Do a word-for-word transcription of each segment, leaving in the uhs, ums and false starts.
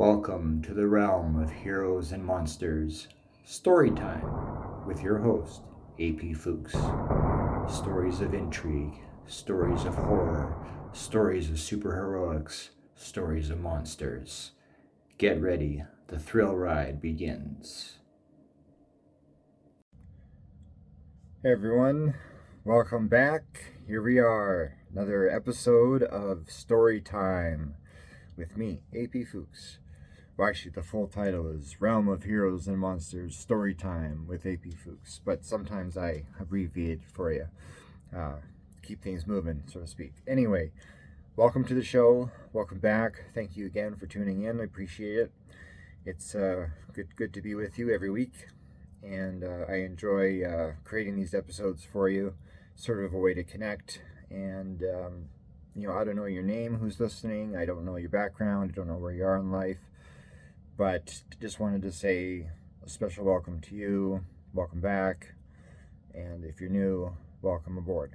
Welcome to the Realm of Heroes and Monsters Storytime with your host, A P. Fuchs. Stories of intrigue, stories of horror, stories of superheroics, stories of monsters. Get ready, the thrill ride begins. Hey everyone, welcome back. Here we are, another episode of Storytime with me, A P. Fuchs. Well, actually, the full title is Realm of Heroes and Monsters Storytime with A P. Fuchs, but sometimes I abbreviate for you. Uh, keep things moving, so to speak. Anyway, welcome to the show. Welcome back. Thank you again for tuning in. I appreciate it. It's uh, good, good to be with you every week, and uh, I enjoy uh, creating these episodes for you, sort of a way to connect, and um, you know, I don't know your name, who's listening, I don't know your background, I don't know where you are in life, but just wanted to say a special welcome to you, welcome back, and if you're new, welcome aboard.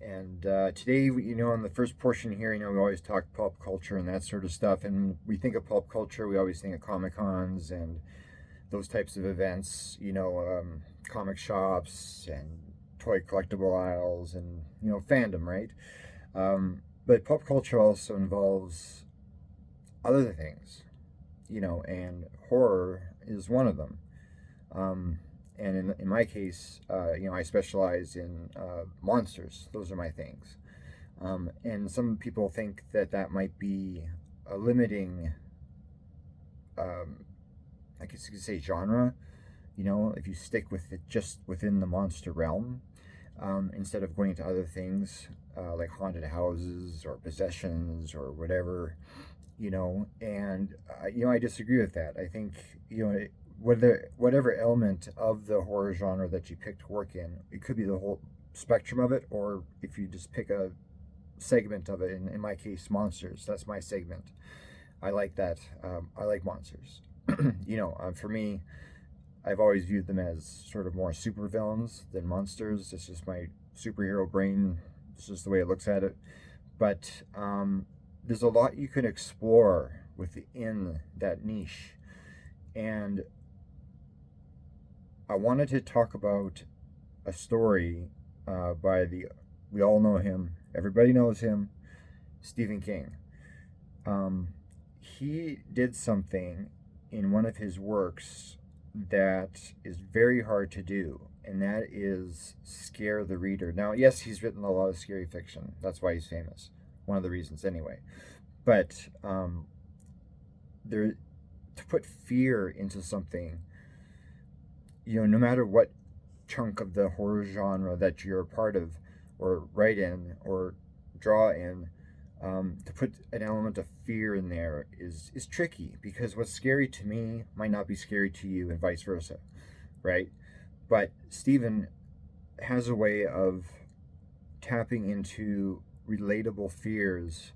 And uh, today, you know, in the first portion here, you know, we always talk pulp culture and that sort of stuff, and we think of pulp culture, we always think of Comic-Cons and those types of events, you know, um, comic shops and toy collectible aisles and, you know, fandom, right? Um, but pop culture also involves other things, you know, and horror is one of them. Um, and in, in my case, uh, you know, I specialize in uh, monsters. Those are my things. Um, and some people think that that might be a limiting, um, I guess you could say, genre, you know, if you stick with it just within the monster realm. Um, instead of going to other things uh, like haunted houses or possessions or whatever, you know, and, uh, you know, I disagree with that. I think, you know, it, whether whatever element of the horror genre that you pick to work in, it could be the whole spectrum of it, or if you just pick a segment of it, in, in my case, monsters, that's my segment. I like that. Um, I like monsters. you know, um, for me, I've always viewed them as sort of more supervillains than monsters. It's just my superhero brain. It's just the way it looks at it. But um, there's a lot you can explore within that niche. And I wanted to talk about a story uh, by the, we all know him, everybody knows him, Stephen King. Um, he did something in one of his works that is very hard to do, and that is scare the reader. Now, yes, he's written a lot of scary fiction. That's why he's famous. One of the reasons, anyway. But um, there, to put fear into something, you know, no matter what chunk of the horror genre that you're a part of, or write in, or draw in, Um, to put an element of fear in there is, is tricky, because what's scary to me might not be scary to you, and vice versa, right? But Stephen has a way of tapping into relatable fears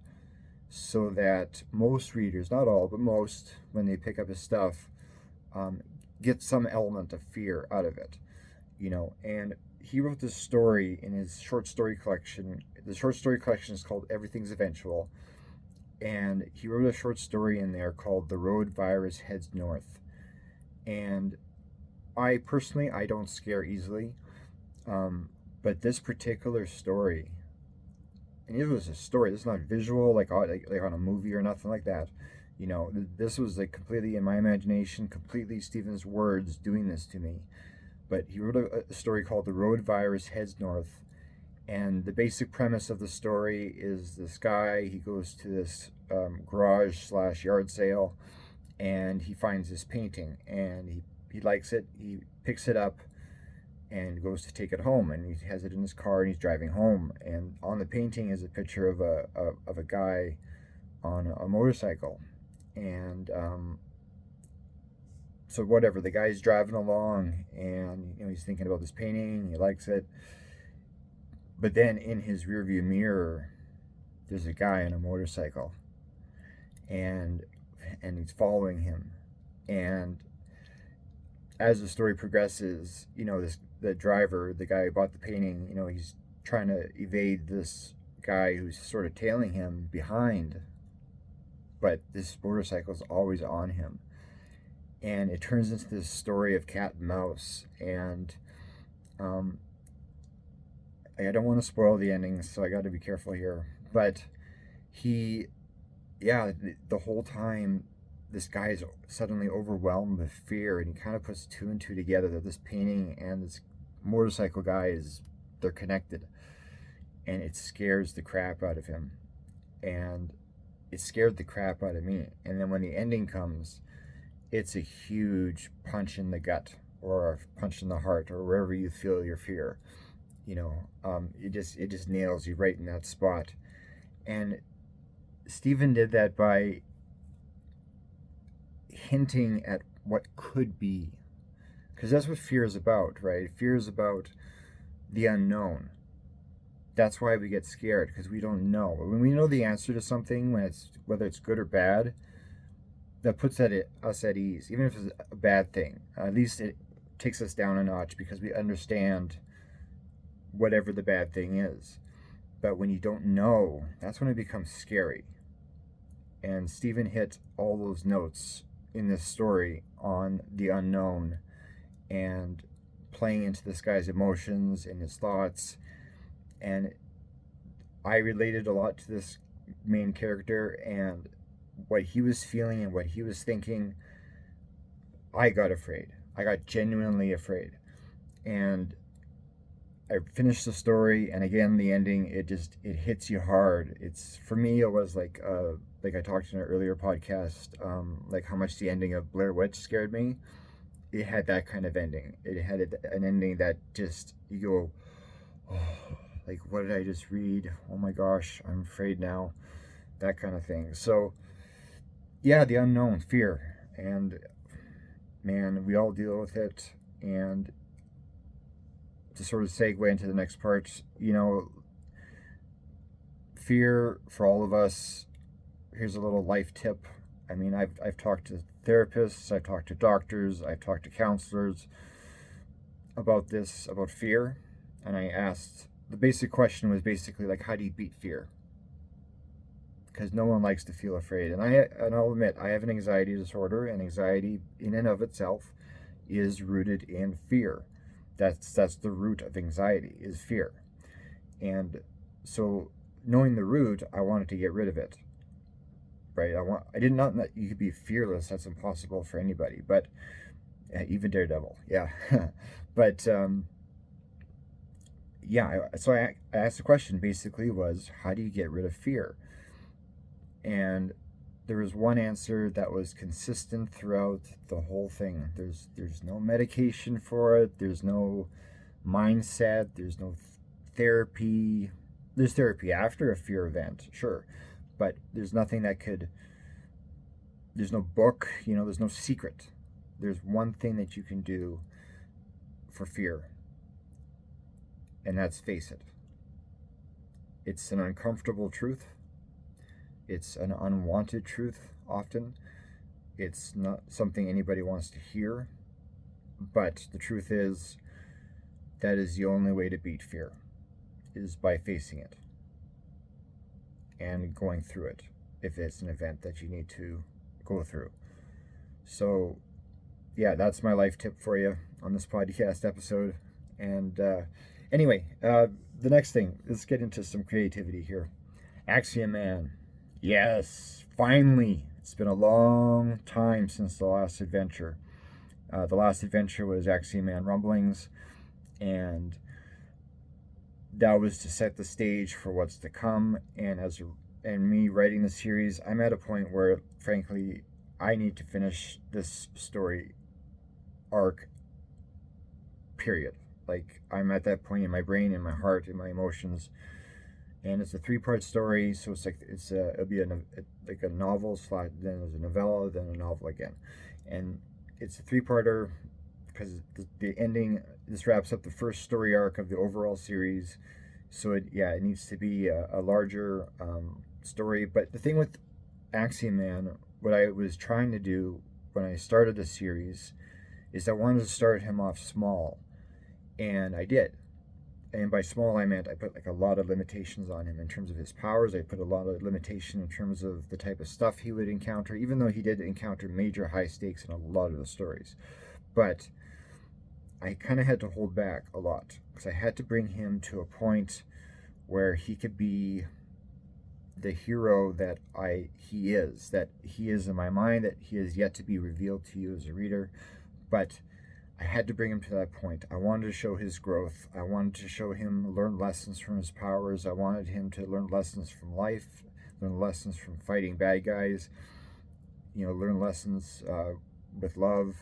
so that most readers, not all, but most, when they pick up his stuff, um, get some element of fear out of it, you know, and he wrote this story in his short story collection. The short story collection is called Everything's Eventual, and he wrote a short story in there called The Road Virus Heads North. And I personally, I don't scare easily, um, but this particular story, and it was a story, this is not visual, like, like, like on a movie or nothing like that, you know, this was like completely in my imagination, completely Stephen's words doing this to me. But he wrote a, a story called The Road Virus Heads North, and the basic premise of the story is this guy, he goes to this um, garage slash yard sale, and he finds this painting, and he, he likes it, he picks it up, and goes to take it home, and he has it in his car, and he's driving home, and on the painting is a picture of a, of, of a guy on a motorcycle, and um, so whatever, the guy's driving along, and you know, he's thinking about this painting, he likes it, but then in his rearview mirror, there's a guy on a motorcycle, and and he's following him, and as the story progresses, you know, this the driver, the guy who bought the painting, you know, he's trying to evade this guy who's sort of tailing him behind but this motorcycle is always on him. And it turns into this story of cat and mouse. And um, I don't want to spoil the ending, so I got to be careful here. But he, yeah, the whole time, this guy is suddenly overwhelmed with fear, and he kind of puts two and two together that this painting and this motorcycle guy is, they're connected. And it scares the crap out of him. And it scared the crap out of me. And then when the ending comes, it's a huge punch in the gut, or a punch in the heart, or wherever you feel your fear. You know, um, it just it just nails you right in that spot. And Stephen did that by hinting at what could be, because that's what fear is about, right? Fear is about the unknown. That's why we get scared, because we don't know. When we know the answer to something, when it's whether it's good or bad, that puts that it, us at ease, even if it's a bad thing. At least it takes us down a notch because we understand whatever the bad thing is. But when you don't know, that's when it becomes scary. And Stephen hit all those notes in this story on the unknown and playing into this guy's emotions and his thoughts. And I related a lot to this main character, and what he was feeling and what he was thinking, I got afraid. I got genuinely afraid. And I finished the story, and again, the ending, it just, it hits you hard. It's, for me, it was like, uh, like I talked in an earlier podcast, um, like how much the ending of Blair Witch scared me. It had that kind of ending. It had an ending that just, you go, oh, like, what did I just read? Oh my gosh, I'm afraid now. That kind of thing. So, yeah, the unknown, fear, and man, we all deal with it. And to sort of segue into the next part, you know, fear for all of us, here's a little life tip. I mean, I've, I've talked to therapists, I've talked to doctors, I've talked to counselors about this, about fear. And I asked, the basic question was basically like, how do you beat fear? Because no one likes to feel afraid. And, I, and I'll admit, I have an anxiety disorder, and anxiety in and of itself is rooted in fear. That's that's the root of anxiety, is fear. And so knowing the root, I wanted to get rid of it, right? I want. I did not know you could be fearless. That's impossible for anybody, but even Daredevil, yeah. but um, yeah, so I, I asked the question basically was, how do you get rid of fear? And there was one answer that was consistent throughout the whole thing. There's there's no medication for it. There's no mindset. There's no therapy. There's therapy after a fear event, sure. But there's nothing that could, there's no book, you know, there's no secret. There's one thing that you can do for fear. And that's face it. It's an uncomfortable truth. It's an unwanted truth often. It's not something anybody wants to hear. But the truth is, that is the only way to beat fear, is by facing it and going through it, if it's an event that you need to go through. So, yeah, that's my life tip for you on this podcast episode. And uh, anyway, uh, the next thing, let's get into some creativity here. Axiom Man. Yes, finally. It's been a long time since the last adventure. Uh, the last adventure was Axiom Man Rumblings, and that was to set the stage for what's to come. And as and me writing the series, I'm at a point where, frankly, I need to finish this story arc, period. Like, I'm at that point in my brain, in my heart, in my emotions. And it's a three-part story, so it's like it's a, it'll be a, like a novel slot, then there's a novella, then a novel again, and it's a three-parter because the, the ending, this wraps up the first story arc of the overall series. So it yeah, it needs to be a, a larger um, story. But the thing with Axiom Man, what I was trying to do when I started the series, is I wanted to start him off small, and I did. And by small, I meant I put like a lot of limitations on him in terms of his powers. I put a lot of limitation in terms of the type of stuff he would encounter, even though he did encounter major high stakes in a lot of the stories. But I kind of had to hold back a lot, because I had to bring him to a point where he could be the hero that I he is, that he is in my mind, that he is yet to be revealed to you as a reader. But I had to bring him to that point. I wanted to show his growth. I wanted to show him learn lessons from his powers. I wanted him to learn lessons from life, learn lessons from fighting bad guys, you know, learn lessons uh, with love.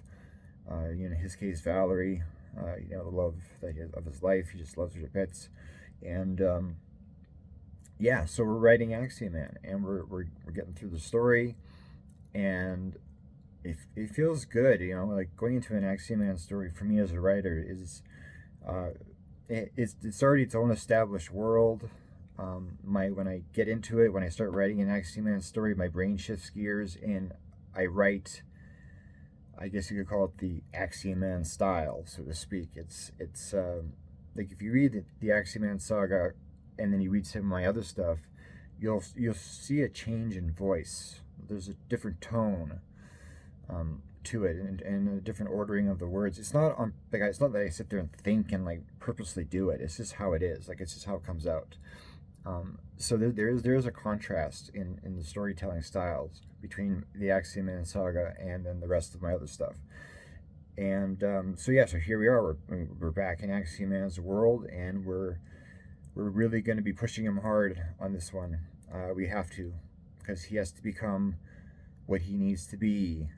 Uh, you know, in his case, Valerie, uh, you know, the love that he has of his life. He just loves her to bits. And um, yeah, so we're writing Axiom Man, and we're, we're, we're getting through the story, and It, it feels good, you know, like going into an Axiom Man story for me as a writer is, uh, it, it's, it's already its own established world. Um, my when I get into it, when I start writing an Axiom Man story, my brain shifts gears and I write, I guess you could call it the Axiom Man style, so to speak. It's, it's um, like if you read the, the Axiom Man saga and then you read some of my other stuff, you'll, you'll see a change in voice. There's a different tone Um, to it, and, and a different ordering of the words. It's not on like it's not that I sit there and think and like purposely do it. It's just how it is. Like it's just how it comes out. Um, so there, there is there is a contrast in, in the storytelling styles between the Axiom Man saga and then the rest of my other stuff. And um, so yeah, so here we are. We're we're back in Axiom Man's world, and we're we're really going to be pushing him hard on this one. Uh, we have to, because he has to become what he needs to be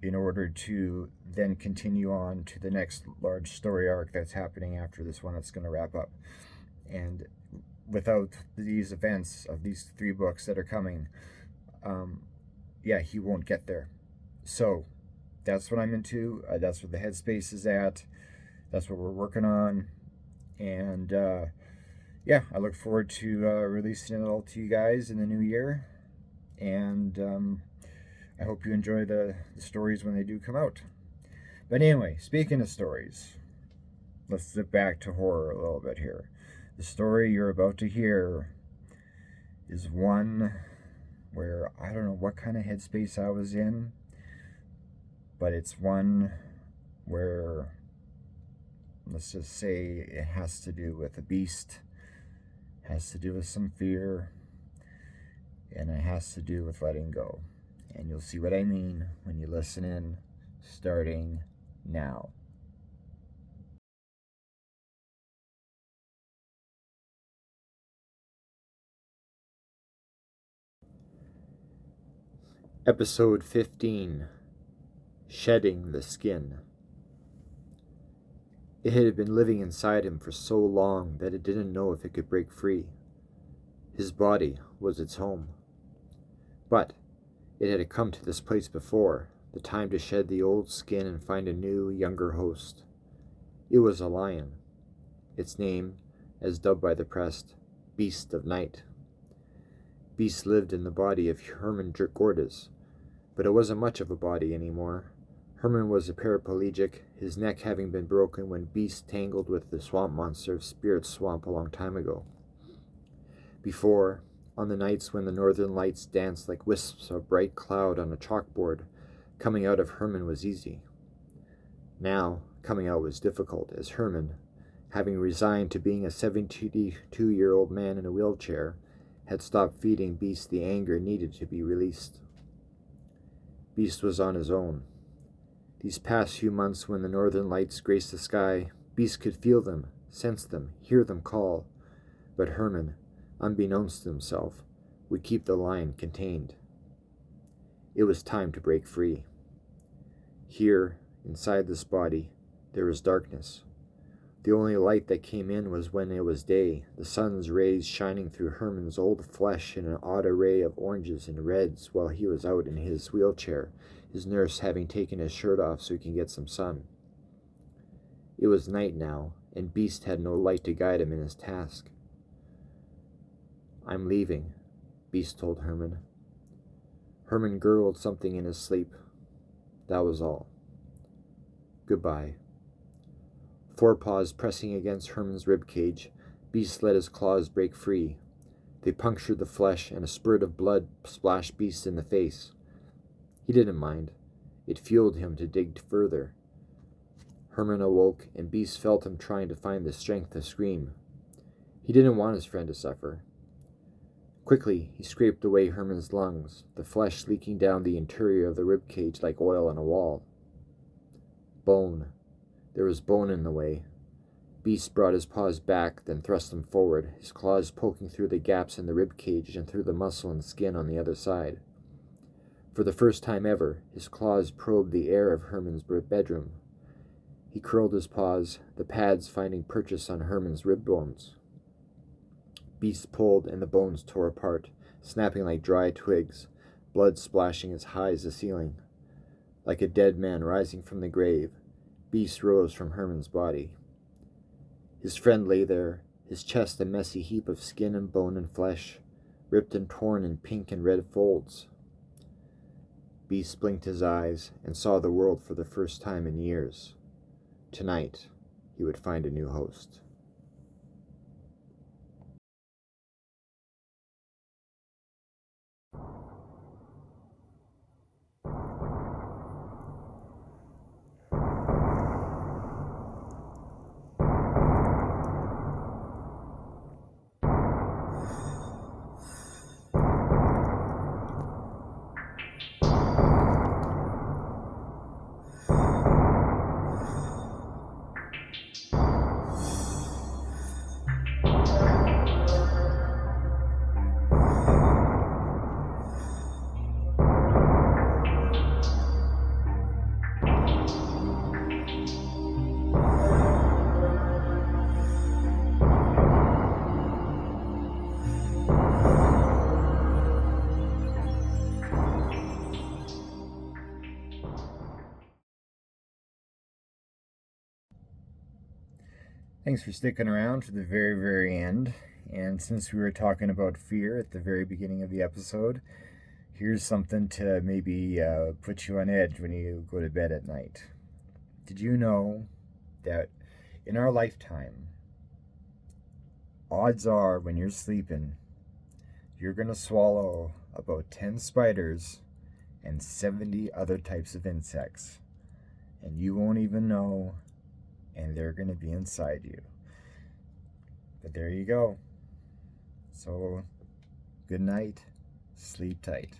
in order to then continue on to the next large story arc that's happening after this one that's going to wrap up. And without these events of these three books that are coming, um, yeah, he won't get there. So that's what I'm into. Uh, that's what the headspace is at. That's what we're working on. And uh, yeah, I look forward to uh, releasing it all to you guys in the new year. And um, I hope you enjoy the, the stories when they do come out. But anyway, speaking of stories, let's zip back to horror a little bit here. The story you're about to hear is one where I don't know what kind of headspace I was in, but it's one where, let's just say, it has to do with a beast, has to do with some fear, and it has to do with letting go. And you'll see what I mean when you listen in, starting now. Episode fifteen, Shedding the Skin. It had been living inside him for so long that it didn't know if it could break free. His body was its home. But it had come to this place before, the time to shed the old skin and find a new, younger host. It was a lion. Its name, as dubbed by the press, Beast of Night. Beast lived in the body of Herman Dirk Gordas, but it wasn't much of a body anymore. Herman was a paraplegic, his neck having been broken when Beast tangled with the swamp monster of Spirit Swamp a long time ago. Before, on the nights when the northern lights danced like wisps of bright cloud on a chalkboard, coming out of Herman was easy. Now, coming out was difficult, as Herman, having resigned to being a seventy-two-year-old man in a wheelchair, had stopped feeding Beast the anger needed to be released. Beast was on his own. These past few months, when the northern lights graced the sky, Beast could feel them, sense them, hear them call. But Herman, unbeknownst to himself, would keep the lion contained. It was time to break free. Here, inside this body, there was darkness. The only light that came in was when it was day, the sun's rays shining through Herman's old flesh in an odd array of oranges and reds while he was out in his wheelchair, his nurse having taken his shirt off so he can get some sun. It was night now, and Beast had no light to guide him in his task. "I'm leaving," Beast told Herman. Herman gurgled something in his sleep. That was all. "Goodbye." forepaws pressing against Herman's ribcage, Beast let his claws break free. They punctured the flesh, and a spurt of blood splashed Beast in the face. He didn't mind. It fueled him to dig further. Herman awoke, and Beast felt him trying to find the strength to scream. He didn't want his friend to suffer. Quickly, he scraped away Herman's lungs, the flesh leaking down the interior of the ribcage like oil on a wall. Bone. There was bone in the way. Beast brought his paws back, then thrust them forward, his claws poking through the gaps in the ribcage and through the muscle and skin on the other side. For the first time ever, his claws probed the air of Herman's bedroom. He curled his paws, the pads finding purchase on Herman's rib bones. Beast pulled, and the bones tore apart, snapping like dry twigs, blood splashing as high as the ceiling. Like a dead man rising from the grave, Beast rose from Herman's body. His friend lay there, his chest a messy heap of skin and bone and flesh, ripped and torn in pink and red folds. Beast blinked his eyes and saw the world for the first time in years. Tonight, he would find a new host. Thanks for sticking around to the very, very end. And since we were talking about fear at the very beginning of the episode, here's something to maybe uh, put you on edge when you go to bed at night. Did you know that in our lifetime, odds are when you're sleeping, you're going to swallow about ten spiders and seventy other types of insects, and you won't even know, and they're going to be inside you. But there you go. So, good night. Sleep tight.